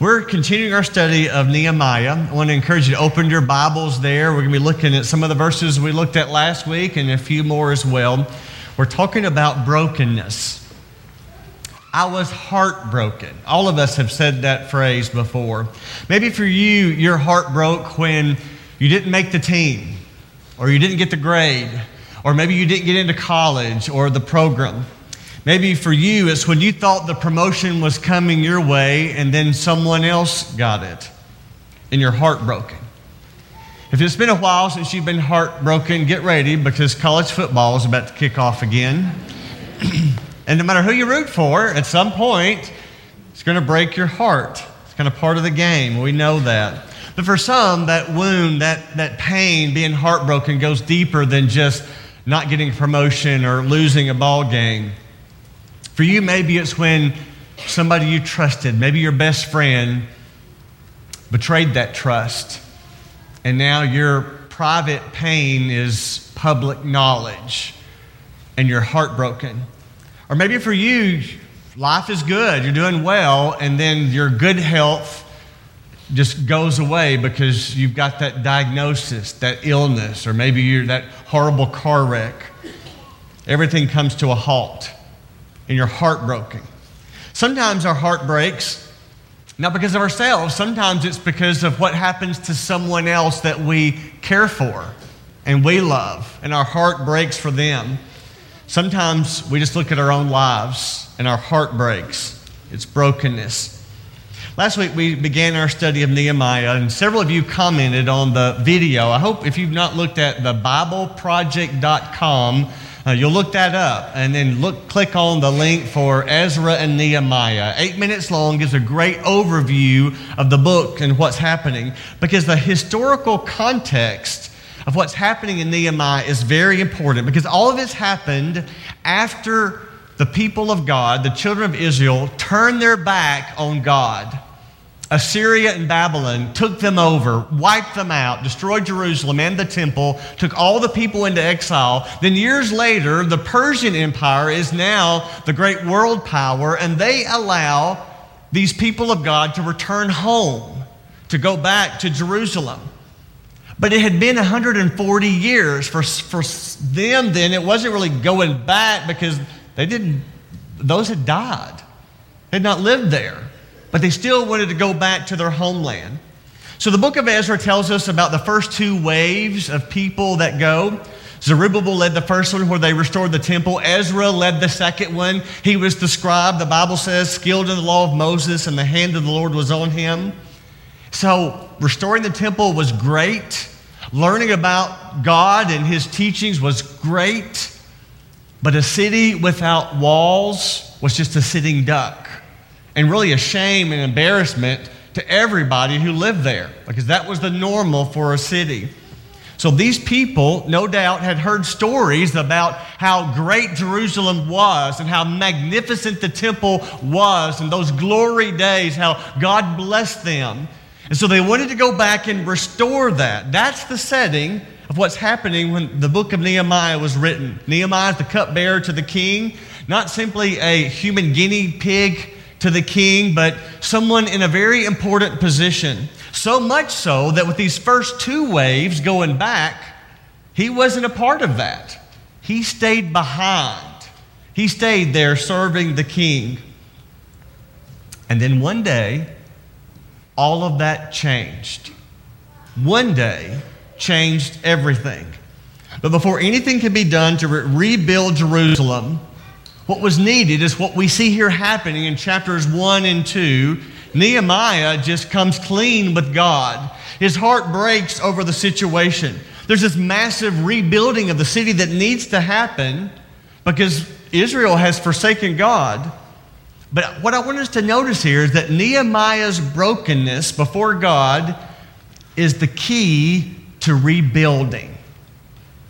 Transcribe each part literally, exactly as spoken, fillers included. We're continuing our study of Nehemiah. I want to encourage you to open your Bibles there. We're going to be looking at some of the verses we looked at last week and a few more as well. We're talking about brokenness. I was heartbroken. All of us have said that phrase before. Maybe for you, your heart broke when you didn't make the team, or you didn't get the grade, or maybe you didn't get into college or the program. Maybe for you, it's when you thought the promotion was coming your way and then someone else got it, and you're heartbroken. If it's been a while since you've been heartbroken, get ready, because college football is about to kick off again. And no matter who you root for, at some point, it's going to break your heart. It's kind of part of the game. We know that. But for some, that wound, that, that pain, being heartbroken, goes deeper than just not getting a promotion or losing a ball game. For you, maybe it's when somebody you trusted, maybe your best friend, betrayed that trust, and now your private pain is public knowledge, and you're heartbroken. Or maybe for you, life is good, you're doing well, and then your good health just goes away because you've got that diagnosis, that illness, or maybe you're that horrible car wreck. Everything comes to a halt, and you're heartbroken. Sometimes our heart breaks, not because of ourselves. Sometimes it's because of what happens to someone else that we care for and we love, and our heart breaks for them. Sometimes we just look at our own lives and our heart breaks. It's brokenness. Last week we began our study of Nehemiah, and several of you commented on the video. I hope if you've not looked at the Bible Project dot com, Uh, you'll look that up and then look, click on the link for Ezra and Nehemiah. Eight minutes long, gives a great overview of the book and what's happening, because the historical context of what's happening in Nehemiah is very important, because all of this happened after the people of God, the children of Israel, turned their back on God. Assyria and Babylon took them over, wiped them out, destroyed Jerusalem and the temple, took all the people into exile. Then years later, the Persian Empire is now the great world power, and they allow these people of God to return home, to go back to Jerusalem. But it had been one hundred forty years for, for them then. It wasn't really going back, because they didn't, those had died. They had not lived there. But they still wanted to go back to their homeland. So the book of Ezra tells us about the first two waves of people that go. Zerubbabel led the first one, where they restored the temple. Ezra led the second one. He was the scribe, the Bible says, skilled in the law of Moses, and the hand of the Lord was on him. So restoring the temple was great. Learning about God and his teachings was great. But a city without walls was just a sitting duck, and really a shame and embarrassment to everybody who lived there, because that was the normal for a city. So these people, no doubt, had heard stories about how great Jerusalem was and how magnificent the temple was, and those glory days, how God blessed them. And so they wanted to go back and restore that. That's the setting of what's happening when the book of Nehemiah was written. Nehemiah is the cupbearer to the king, not simply a human guinea pig to the king, but someone in a very important position. So much so that with these first two waves going back, he wasn't a part of that. He stayed behind. He stayed there serving the king. And then one day, all of that changed. One day changed everything. But before anything could be done to re- rebuild Jerusalem, what was needed is what we see here happening in chapters one and two. Nehemiah just comes clean with God. His heart breaks over the situation. There's this massive rebuilding of the city that needs to happen because Israel has forsaken God. But what I want us to notice here is that Nehemiah's brokenness before God is the key to rebuilding.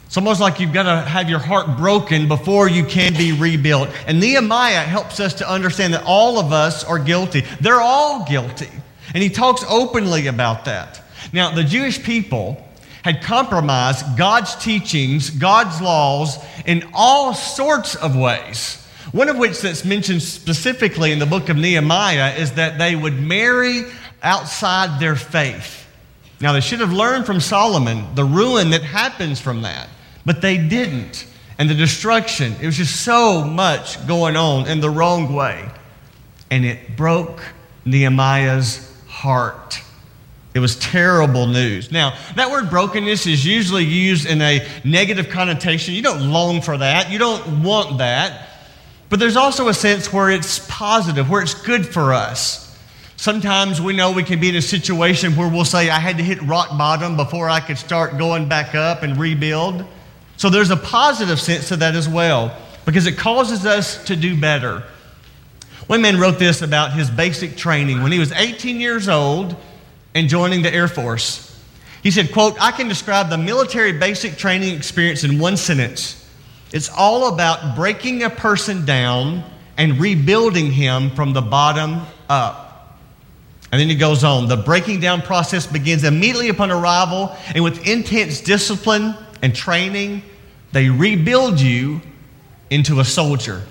It's almost like you've got to have your heart broken before you can be rebuilt. And Nehemiah helps us to understand that all of us are guilty. They're all guilty. And he talks openly about that. Now, the Jewish people had compromised God's teachings, God's laws, in all sorts of ways. One of which that's mentioned specifically in the book of Nehemiah is that they would marry outside their faith. Now, they should have learned from Solomon the ruin that happens from that, but they didn't. And the destruction, it was just so much going on in the wrong way. And it broke Nehemiah's heart. It was terrible news. Now, that word brokenness is usually used in a negative connotation. You don't long for that. You don't want that. But there's also a sense where it's positive, where it's good for us. Sometimes we know we can be in a situation where we'll say, I had to hit rock bottom before I could start going back up and rebuild. So there's a positive sense to that as well, because it causes us to do better. One man wrote this about his basic training when he was eighteen years old and joining the Air Force. He said, quote, I can describe the military basic training experience in one sentence. It's all about breaking a person down and rebuilding him from the bottom up. And then he goes on, the breaking down process begins immediately upon arrival, and with intense discipline and training, they rebuild you into a soldier.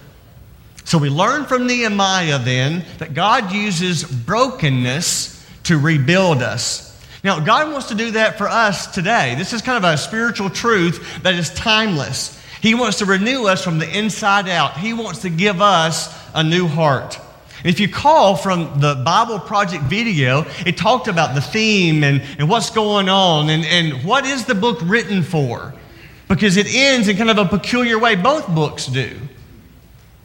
So we learn from Nehemiah then that God uses brokenness to rebuild us. Now, God wants to do that for us today. This is kind of a spiritual truth that is timeless. He wants to renew us from the inside out. He wants to give us a new heart. If you call from the Bible Project video, it talked about the theme and, and what's going on and, and what is the book written for, because it ends in kind of a peculiar way. Both books do.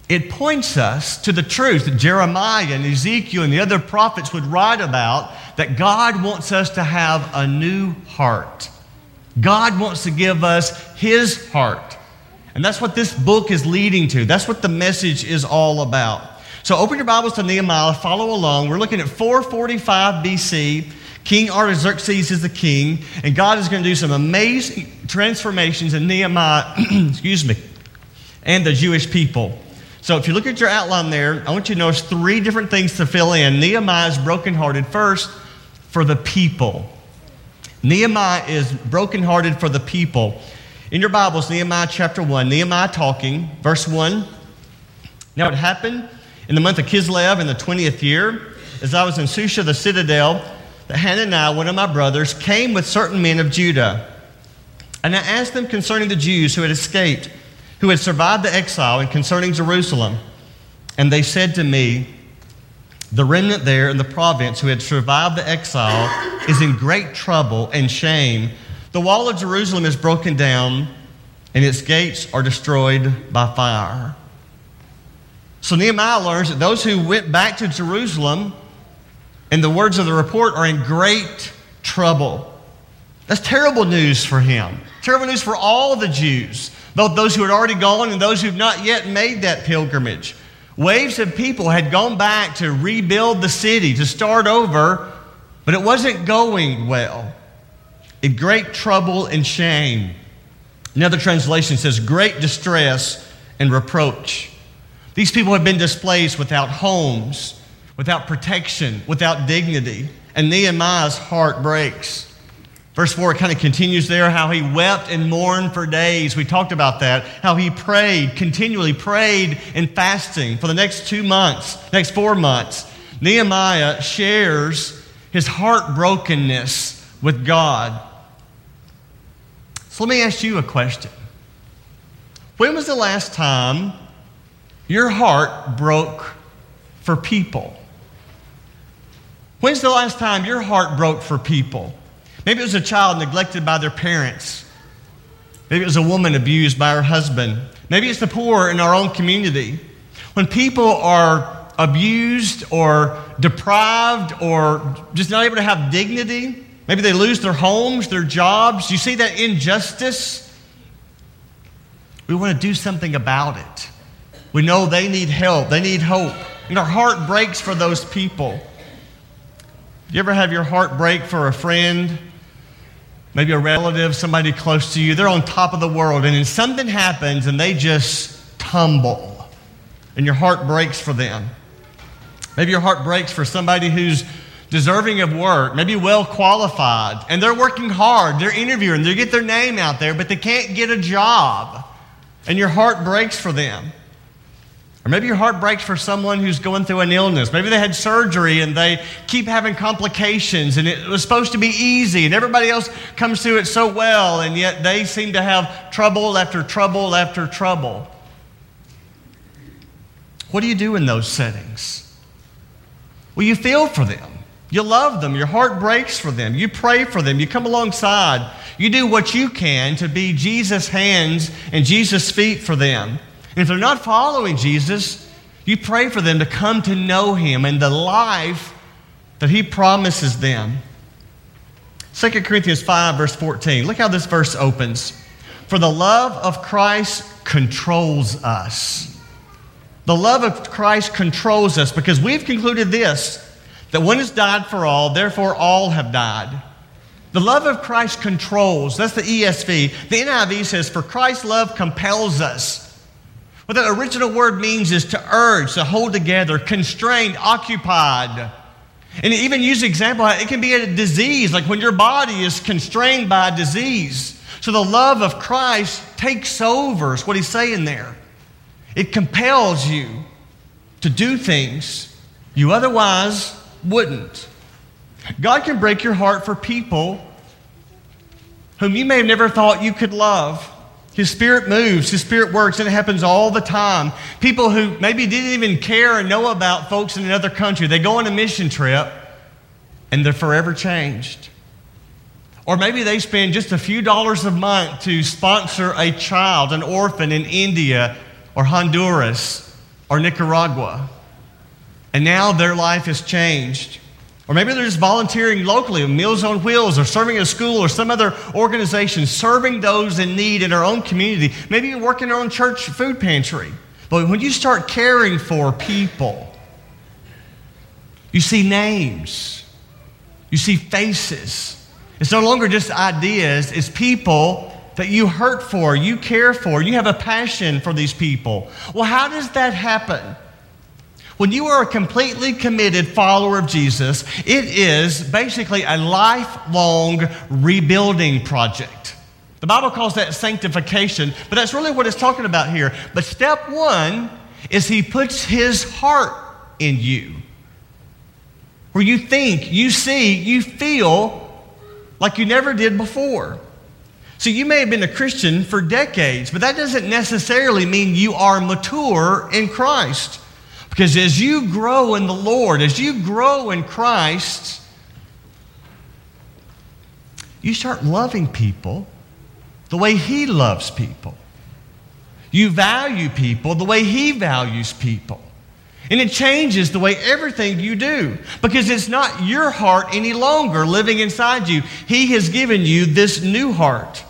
It points us to the truth that Jeremiah and Ezekiel and the other prophets would write about, that God wants us to have a new heart. God wants to give us his heart. And that's what this book is leading to. That's what the message is all about. So open your Bibles to Nehemiah, follow along. We're looking at four forty-five B C. King Artaxerxes is the king, and God is going to do some amazing transformations in Nehemiah, excuse me, and the Jewish people. So if you look at your outline there, I want you to notice three different things to fill in. Nehemiah is brokenhearted first for the people. Nehemiah is brokenhearted for the people. In your Bibles, Nehemiah chapter one, Nehemiah talking, verse one. Now it happened in the month of Kislev, in the twentieth year, as I was in Susa, the citadel, that Hananiah, one of my brothers, came with certain men of Judah. And I asked them concerning the Jews who had escaped, who had survived the exile, and concerning Jerusalem. And they said to me, the remnant there in the province who had survived the exile is in great trouble and shame. The wall of Jerusalem is broken down, and its gates are destroyed by fire. So Nehemiah learns that those who went back to Jerusalem, in the words of the report, are in great trouble. That's terrible news for him. Terrible news for all the Jews, both those who had already gone and those who have not yet made that pilgrimage. Waves of people had gone back to rebuild the city, to start over, but it wasn't going well. In great trouble and shame. Another translation says great distress and reproach. These people have been displaced without homes, without protection, without dignity, and Nehemiah's heart breaks. Verse four kind of continues there, how he wept and mourned for days. We talked about that, how he prayed, continually prayed and fasting for the next two months, next four months. Nehemiah shares his heartbrokenness with God. So let me ask you a question. When was the last time your heart broke for people? When's the last time your heart broke for people? Maybe it was a child neglected by their parents. Maybe it was a woman abused by her husband. Maybe it's the poor in our own community. When people are abused or deprived or just not able to have dignity, maybe they lose their homes, their jobs. You see that injustice? We want to do something about it. We know they need help. They need hope. And our heart breaks for those people. You ever have your heart break for a friend, maybe a relative, somebody close to you? They're on top of the world, and then something happens, and they just tumble, and your heart breaks for them. Maybe your heart breaks for somebody who's deserving of work, maybe well qualified, and they're working hard. They're interviewing. They get their name out there, but they can't get a job, and your heart breaks for them. Or maybe your heart breaks for someone who's going through an illness. Maybe they had surgery and they keep having complications and it was supposed to be easy and everybody else comes through it so well and yet they seem to have trouble after trouble after trouble. What do you do in those settings? Well, you feel for them. You love them. Your heart breaks for them. You pray for them. You come alongside. You do what you can to be Jesus' hands and Jesus' feet for them. And if they're not following Jesus, you pray for them to come to know him and the life that he promises them. Second Corinthians five, verse fourteen. Look how this verse opens. For the love of Christ controls us. The love of Christ controls us because we've concluded this, that one has died for all, therefore all have died. The love of Christ controls. That's the E S V. The N I V says, for Christ's love compels us. What that original word means is to urge, to hold together, constrained, occupied. And even use an example, it can be a disease, like when your body is constrained by a disease. So the love of Christ takes over, is what he's saying there. It compels you to do things you otherwise wouldn't. God can break your heart for people whom you may have never thought you could love. His Spirit moves, His Spirit works, and it happens all the time. People who maybe didn't even care or know about folks in another country, they go on a mission trip, and they're forever changed. Or maybe they spend just a few dollars a month to sponsor a child, an orphan in India or Honduras or Nicaragua, and now their life has changed. Or maybe they're just volunteering locally, Meals on Wheels, or serving at a school or some other organization, serving those in need in our own community. Maybe you work in our own church food pantry. But when you start caring for people, you see names. You see faces. It's no longer just ideas. It's people that you hurt for, you care for. You have a passion for these people. Well, how does that happen? When you are a completely committed follower of Jesus, it is basically a lifelong rebuilding project. The Bible calls that sanctification, but that's really what it's talking about here. But step one is he puts his heart in you, where you think, you see, you feel like you never did before. So you may have been a Christian for decades, but that doesn't necessarily mean you are mature in Christ. Because as you grow in the Lord, as you grow in Christ, you start loving people the way He loves people. You value people the way He values people. And it changes the way everything you do. Because it's not your heart any longer living inside you. He has given you this new heart.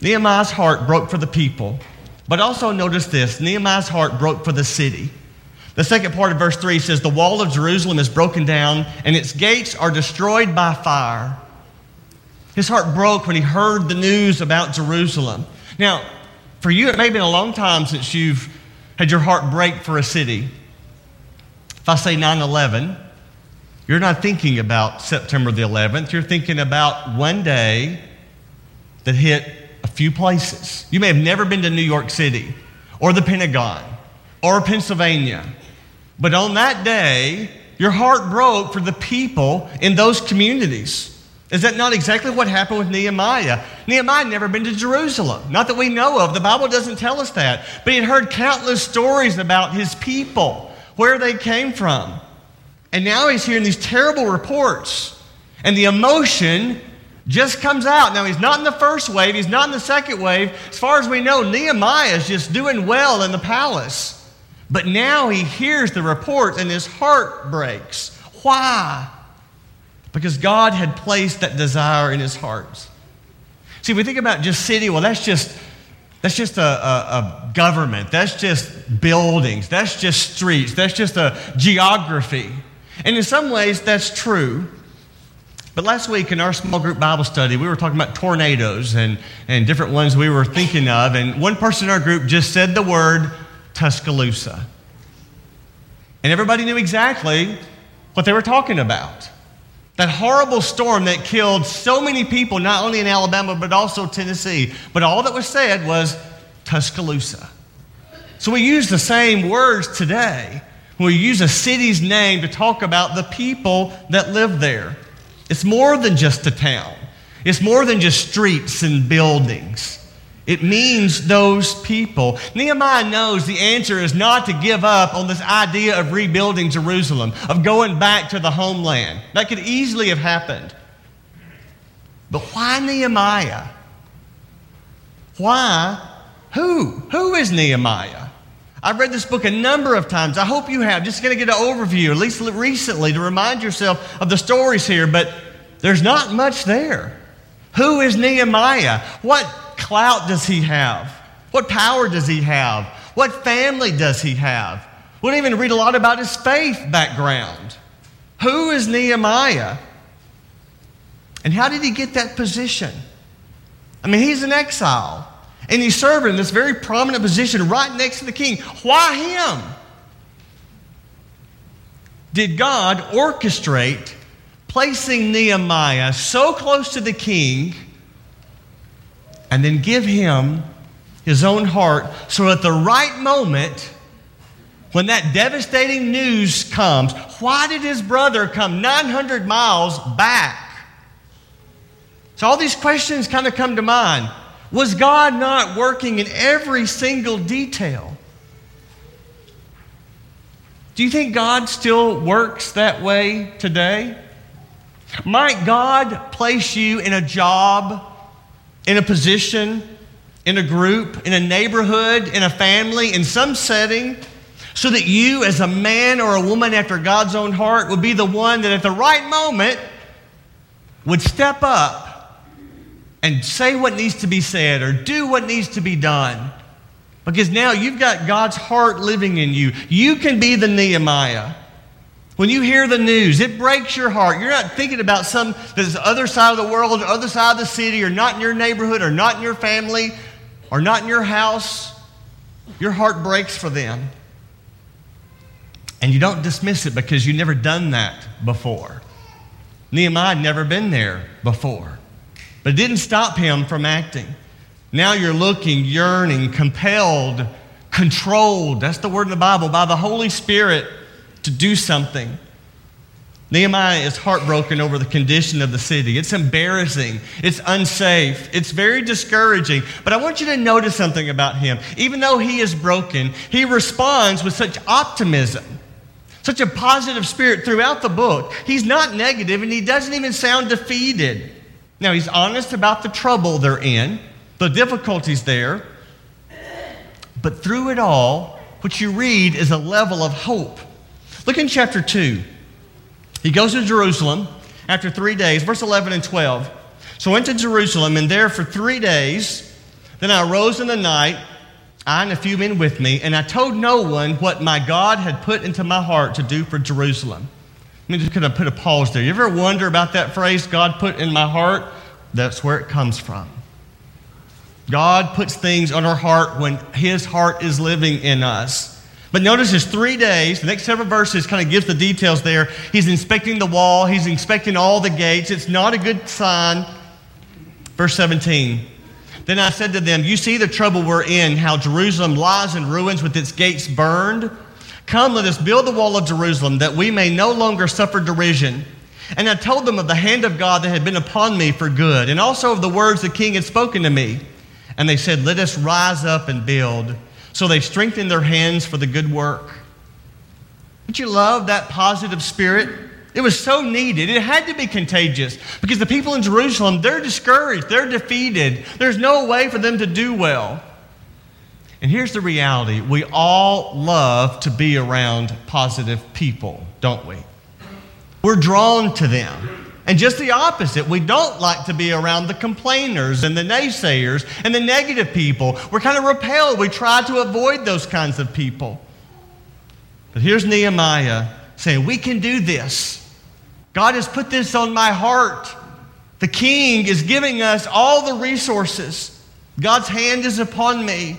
Nehemiah's heart broke for the people. But also notice this, Nehemiah's heart broke for the city. The second part of verse three says, the wall of Jerusalem is broken down and its gates are destroyed by fire. His heart broke when he heard the news about Jerusalem. Now, for you, it may have been a long time since you've had your heart break for a city. If I say nine eleven, you're not thinking about September the eleventh. You're thinking about one day that hit a few places. You may have never been to New York City or the Pentagon or Pennsylvania, but on that day, your heart broke for the people in those communities. Is that not exactly what happened with Nehemiah? Nehemiah had never been to Jerusalem. Not that we know of. The Bible doesn't tell us that, but he had heard countless stories about his people, where they came from. And now he's hearing these terrible reports, and the emotion just comes out. Now, he's not in the first wave. He's not in the second wave. As far as we know, Nehemiah is just doing well in the palace. But now he hears the report and his heart breaks. Why? Because God had placed that desire in his heart. See, we think about just city. Well, that's just that's just a, a, a government. That's just buildings. That's just streets. That's just a geography. And in some ways, that's true. But last week in our small group Bible study, we were talking about tornadoes and, and different ones we were thinking of. And one person in our group just said the word Tuscaloosa. And everybody knew exactly what they were talking about. That horrible storm that killed so many people, not only in Alabama, but also Tennessee. But all that was said was Tuscaloosa. So we use the same words today. We use a city's name to talk about the people that live there. It's more than just a town. It's more than just streets and buildings. It means those people. Nehemiah knows the answer is not to give up on this idea of rebuilding Jerusalem, of going back to the homeland. That could easily have happened. But why Nehemiah? Why? Who? Who is Nehemiah? I've read this book a number of times. I hope you have. Just going to get an overview, at least recently, to remind yourself of the stories here. But there's not much there. Who is Nehemiah? What clout does he have? What power does he have? What family does he have? We don't even read a lot about his faith background. Who is Nehemiah? And how did he get that position? I mean, he's in exile. And he's serving in this very prominent position right next to the king. Why him? Did God orchestrate placing Nehemiah so close to the king and then give him his own heart so at the right moment, when that devastating news comes, why did his brother come nine hundred miles back? So all these questions kind of come to mind. Was God not working in every single detail? Do you think God still works that way today? Might God place you in a job, in a position, in a group, in a neighborhood, in a family, in some setting, so that you as a man or a woman after God's own heart would be the one that at the right moment would step up and say what needs to be said or do what needs to be done. Because now you've got God's heart living in you. You can be the Nehemiah. When you hear the news, it breaks your heart. You're not thinking about some that's the other side of the world, or other side of the city, or not in your neighborhood, or not in your family, or not in your house. Your heart breaks for them. And you don't dismiss it because you've never done that before. Nehemiah had never been there before. But it didn't stop him from acting. Now you're looking, yearning, compelled, controlled. That's the word in the Bible, by the Holy Spirit to do something. Nehemiah is heartbroken over the condition of the city. It's embarrassing. It's unsafe. It's very discouraging. But I want you to notice something about him. Even though he is broken, he responds with such optimism, such a positive spirit throughout the book. He's not negative, and he doesn't even sound defeated. Now, he's honest about the trouble they're in, the difficulties there. But through it all, what you read is a level of hope. Look in chapter two. He goes to Jerusalem after three days, verse eleven and twelve. So I went to Jerusalem and there for three days. Then I arose in the night, I and a few men with me, and I told no one what my God had put into my heart to do for Jerusalem. Let me just kind of put a pause there. You ever wonder about that phrase, God put in my heart? That's where it comes from. God puts things on our heart when his heart is living in us. But notice it's three days. The next several verses kind of gives the details there. He's inspecting the wall. He's inspecting all the gates. It's not a good sign. Verse seventeen. Then I said to them, you see the trouble we're in, how Jerusalem lies in ruins with its gates burned. Come, let us build the wall of Jerusalem, that we may no longer suffer derision. And I told them of the hand of God that had been upon me for good, and also of the words the king had spoken to me. And they said, let us rise up and build. So they strengthened their hands for the good work. Don't you love that positive spirit? It was so needed. It had to be contagious, because the people in Jerusalem, they're discouraged. They're defeated. There's no way for them to do well. And here's the reality. We all love to be around positive people, don't we? We're drawn to them. And just the opposite. We don't like to be around the complainers and the naysayers and the negative people. We're kind of repelled. We try to avoid those kinds of people. But here's Nehemiah saying, we can do this. God has put this on my heart. The king is giving us all the resources. God's hand is upon me.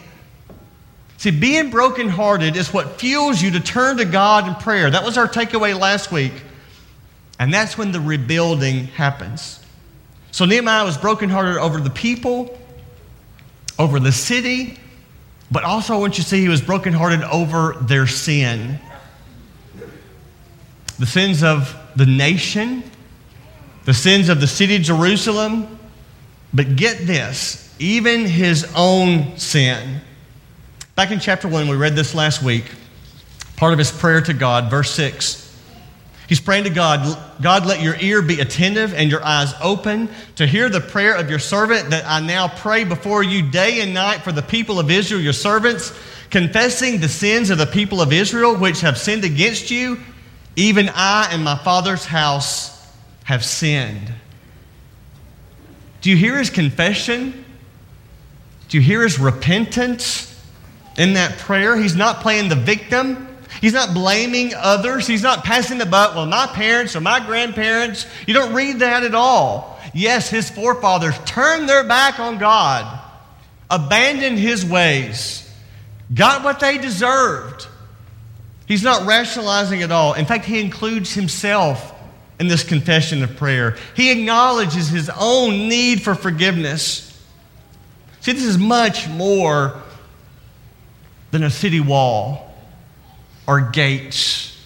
See, being brokenhearted is what fuels you to turn to God in prayer. That was our takeaway last week. And that's when the rebuilding happens. So Nehemiah was brokenhearted over the people, over the city, But also I want you to see he was brokenhearted over their sin. The sins of the nation, the sins of the city of Jerusalem. But get this, even his own sin. Back in chapter one, we read this last week. Part of his prayer to God, verse six. He's praying to God, God, let your ear be attentive and your eyes open to hear the prayer of your servant that I now pray before you day and night for the people of Israel, your servants, confessing the sins of the people of Israel which have sinned against you. Even I and my father's house have sinned. Do you hear his confession? Do you hear his repentance in that prayer? He's not playing the victim. He's not blaming others. He's not passing the buck. Well, my parents or my grandparents. You don't read that at all. Yes, his forefathers turned their back on God, abandoned his ways, got what they deserved. He's not rationalizing at all. In fact, he includes himself in this confession of prayer. He acknowledges his own need for forgiveness. See, this is much more than a city wall, or gates,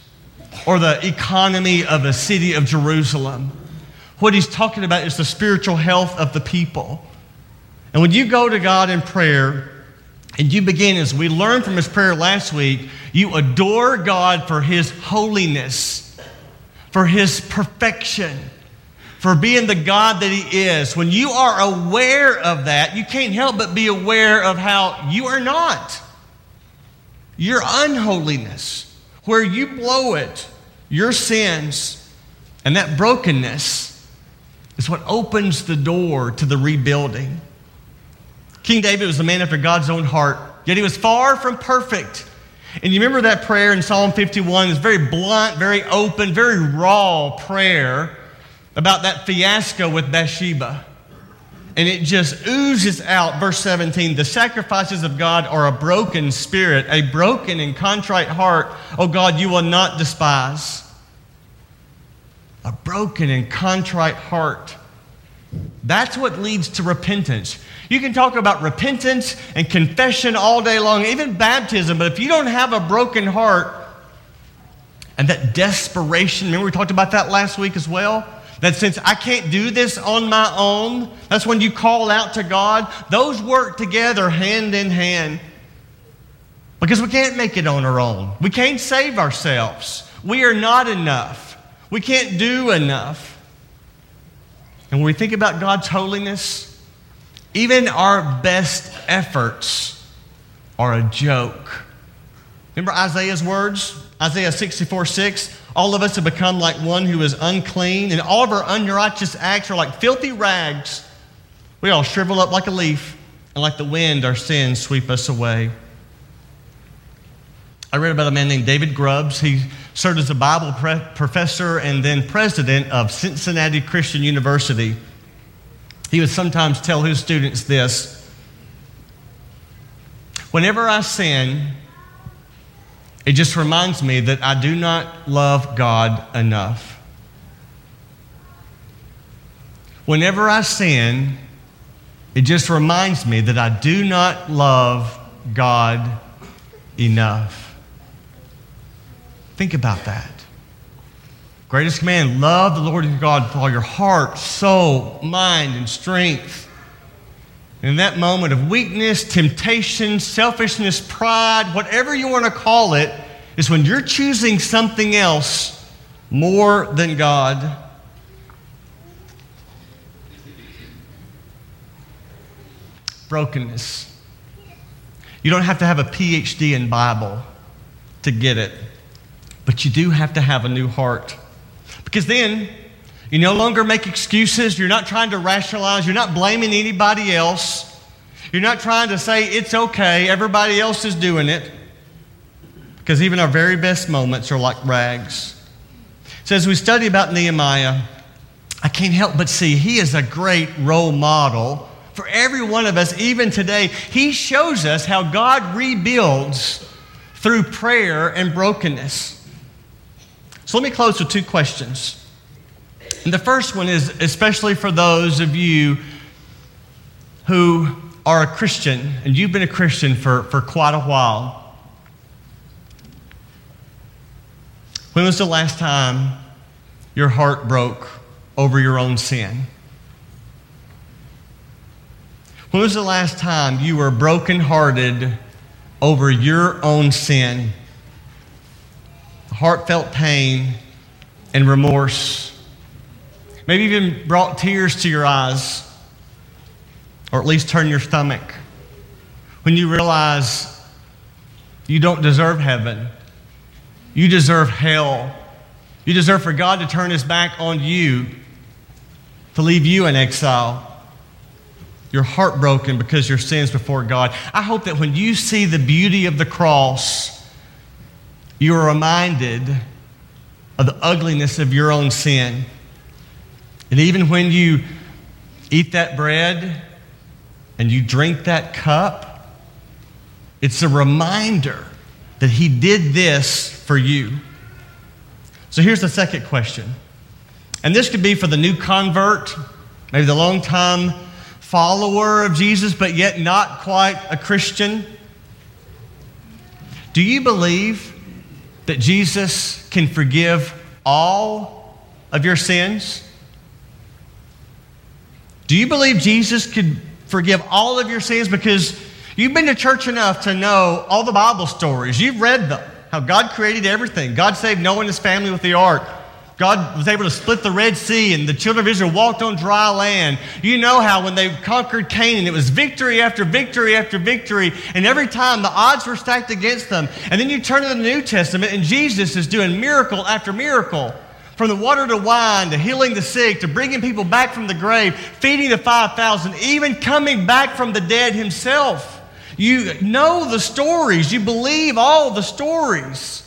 or the economy of the city of Jerusalem. What he's talking about is the spiritual health of the people. And when you go to God in prayer, and you begin, as we learned from his prayer last week, you adore God for his holiness, for his perfection, for being the God that he is. When you are aware of that, you can't help but be aware of how you are not. Your unholiness, where you blow it, your sins, and that brokenness is what opens the door to the rebuilding. King David was a man after God's own heart, yet he was far from perfect. And you remember that prayer in Psalm fifty-one, this very blunt, very open, very raw prayer about that fiasco with Bathsheba. And it just oozes out, verse seventeen, the sacrifices of God are a broken spirit, a broken and contrite heart, O God, you will not despise. A broken and contrite heart. That's what leads to repentance. You can talk about repentance and confession all day long, even baptism, but if you don't have a broken heart and that desperation, remember we talked about that last week as well? That since I can't do this on my own, that's when you call out to God. Those work together hand in hand because we can't make it on our own. We can't save ourselves. We are not enough. We can't do enough. And when we think about God's holiness, even our best efforts are a joke. Remember Isaiah's words? Isaiah sixty-four six, all of us have become like one who is unclean, and all of our unrighteous acts are like filthy rags. We all shrivel up like a leaf, and like the wind, our sins sweep us away. I read about a man named David Grubbs. He served as a Bible pre- professor and then president of Cincinnati Christian University. He would sometimes tell his students this, whenever I sin, it just reminds me that I do not love God enough. Whenever I sin, it just reminds me that I do not love God enough. Think about that. Greatest command, love the Lord your God with all your heart, soul, mind, and strength. In that moment of weakness, temptation, selfishness, pride, whatever you want to call it, is when you're choosing something else more than God. Brokenness. You don't have to have a P H D in Bible to get it, but you do have to have a new heart. Because then, you no longer make excuses. You're not trying to rationalize. You're not blaming anybody else. You're not trying to say, it's okay, everybody else is doing it. Because even our very best moments are like rags. So as we study about Nehemiah, I can't help but see he is a great role model for every one of us, even today. He shows us how God rebuilds through prayer and brokenness. So let me close with two questions. And the first one is especially for those of you who are a Christian, and you've been a Christian for, for quite a while, when was the last time your heart broke over your own sin? When was the last time you were brokenhearted over your own sin? Heartfelt pain and remorse. Maybe even brought tears to your eyes, or at least turn your stomach, when you realize you don't deserve heaven. You deserve hell. You deserve for God to turn his back on you, to leave you in exile. You're heartbroken because your sins before God. I hope that when you see the beauty of the cross, you are reminded of the ugliness of your own sin. And even when you eat that bread and you drink that cup, it's a reminder that he did this for you. So here's the second question. And this could be for the new convert, maybe the long-time follower of Jesus, but yet not quite a Christian. Do you believe that Jesus can forgive all of your sins? Do you believe Jesus could forgive all of your sins? Because you've been to church enough to know all the Bible stories. You've read them. How God created everything. God saved Noah and his family with the ark. God was able to split the Red Sea, and the children of Israel walked on dry land. You know how when they conquered Canaan, it was victory after victory after victory, and every time the odds were stacked against them. And then you turn to the New Testament, and Jesus is doing miracle after miracle, from the water to wine, to healing the sick, to bringing people back from the grave, feeding the five thousand, even coming back from the dead himself. You know the stories. You believe all the stories.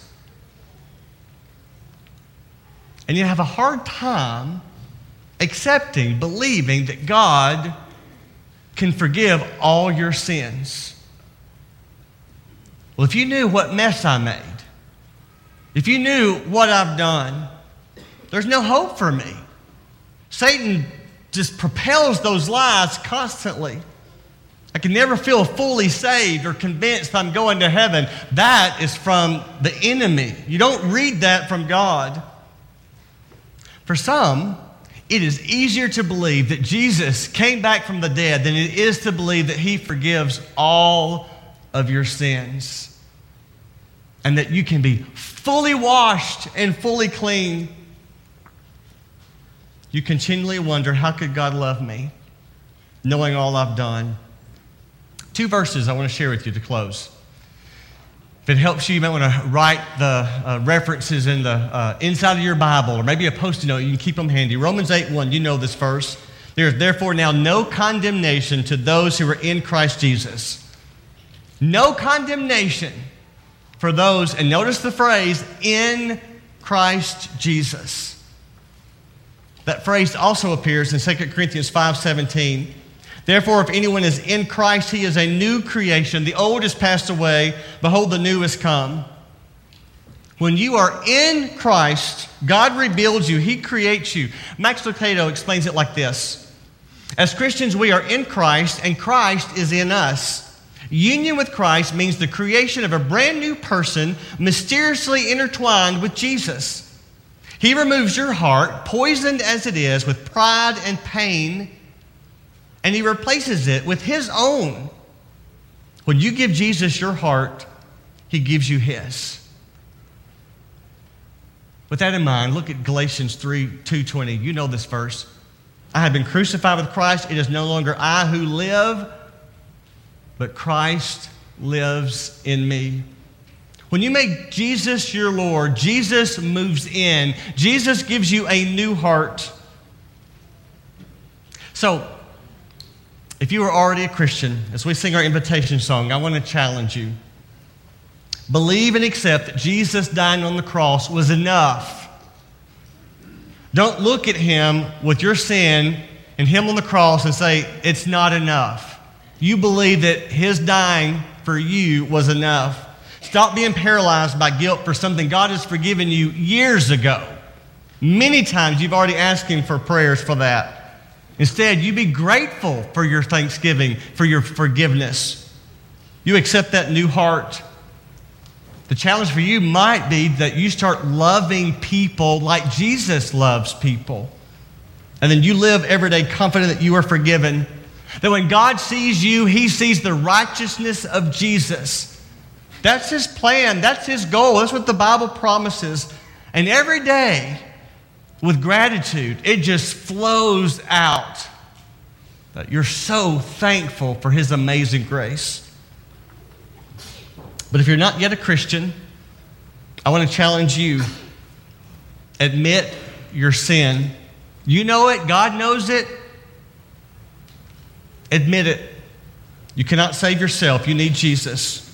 And you have a hard time accepting, believing that God can forgive all your sins. Well, if you knew what mess I made, if you knew what I've done, there's no hope for me. Satan just propels those lies constantly. I can never feel fully saved or convinced I'm going to heaven. That is from the enemy. You don't read that from God. For some, it is easier to believe that Jesus came back from the dead than it is to believe that he forgives all of your sins and that you can be fully washed and fully clean. You continually wonder, how could God love me knowing all I've done? Two verses I want to share with you to close. If it helps you, you might want to write the uh, references in the uh, inside of your Bible, or maybe a post-it note. You can keep them handy. Romans eight one, you know this verse. There is therefore now no condemnation to those who are in Christ Jesus. No condemnation for those, and notice the phrase, in Christ Jesus. That phrase also appears in Second Corinthians five seventeen. Therefore, if anyone is in Christ, he is a new creation. The old is passed away. Behold, the new has come. When you are in Christ, God rebuilds you. He creates you. Max Lucado explains it like this. As Christians, we are in Christ, and Christ is in us. Union with Christ means the creation of a brand new person mysteriously intertwined with Jesus. He removes your heart, poisoned as it is, with pride and pain, and he replaces it with his own. When you give Jesus your heart, he gives you his. With that in mind, look at Galatians three two twenty. You know this verse. I have been crucified with Christ. It is no longer I who live, but Christ lives in me. When you make Jesus your Lord, Jesus moves in. Jesus gives you a new heart. So, if you are already a Christian, as we sing our invitation song, I want to challenge you. Believe and accept that Jesus dying on the cross was enough. Don't look at him with your sin and him on the cross and say, it's not enough. You believe that his dying for you was enough. Stop being paralyzed by guilt for something God has forgiven you years ago. Many times you've already asked him for prayers for that. Instead, you be grateful for your thanksgiving, for your forgiveness. You accept that new heart. The challenge for you might be that you start loving people like Jesus loves people. And then you live every day confident that you are forgiven. That when God sees you, he sees the righteousness of Jesus. That's his plan. That's his goal. That's what the Bible promises. And every day, with gratitude, it just flows out that you're so thankful for his amazing grace. But if you're not yet a Christian, I want to challenge you. Admit your sin. You know it. God knows it. Admit it. You cannot save yourself. You need Jesus.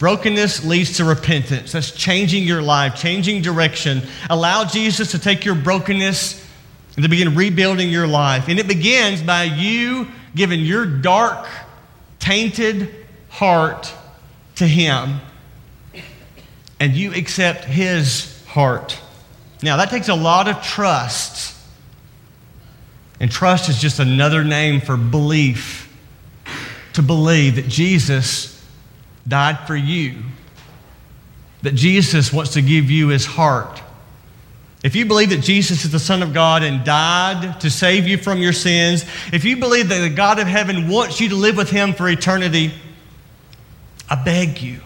Brokenness leads to repentance. That's changing your life, changing direction. Allow Jesus to take your brokenness and to begin rebuilding your life. And it begins by you giving your dark, tainted heart to him, and you accept his heart. Now, that takes a lot of trust. And trust is just another name for belief. To believe that Jesus died for you, that Jesus wants to give you his heart. If you believe that Jesus is the Son of God and died to save you from your sins, if you believe that the God of heaven wants you to live with him for eternity, I beg you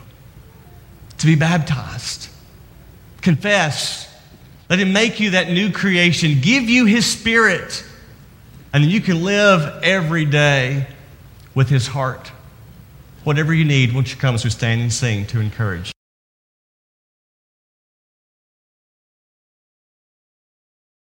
to be baptized. Confess. Let him make you that new creation. Give you his spirit. And then you can live every day with his heart. Whatever you need, won't you come as we stand and sing to encourage.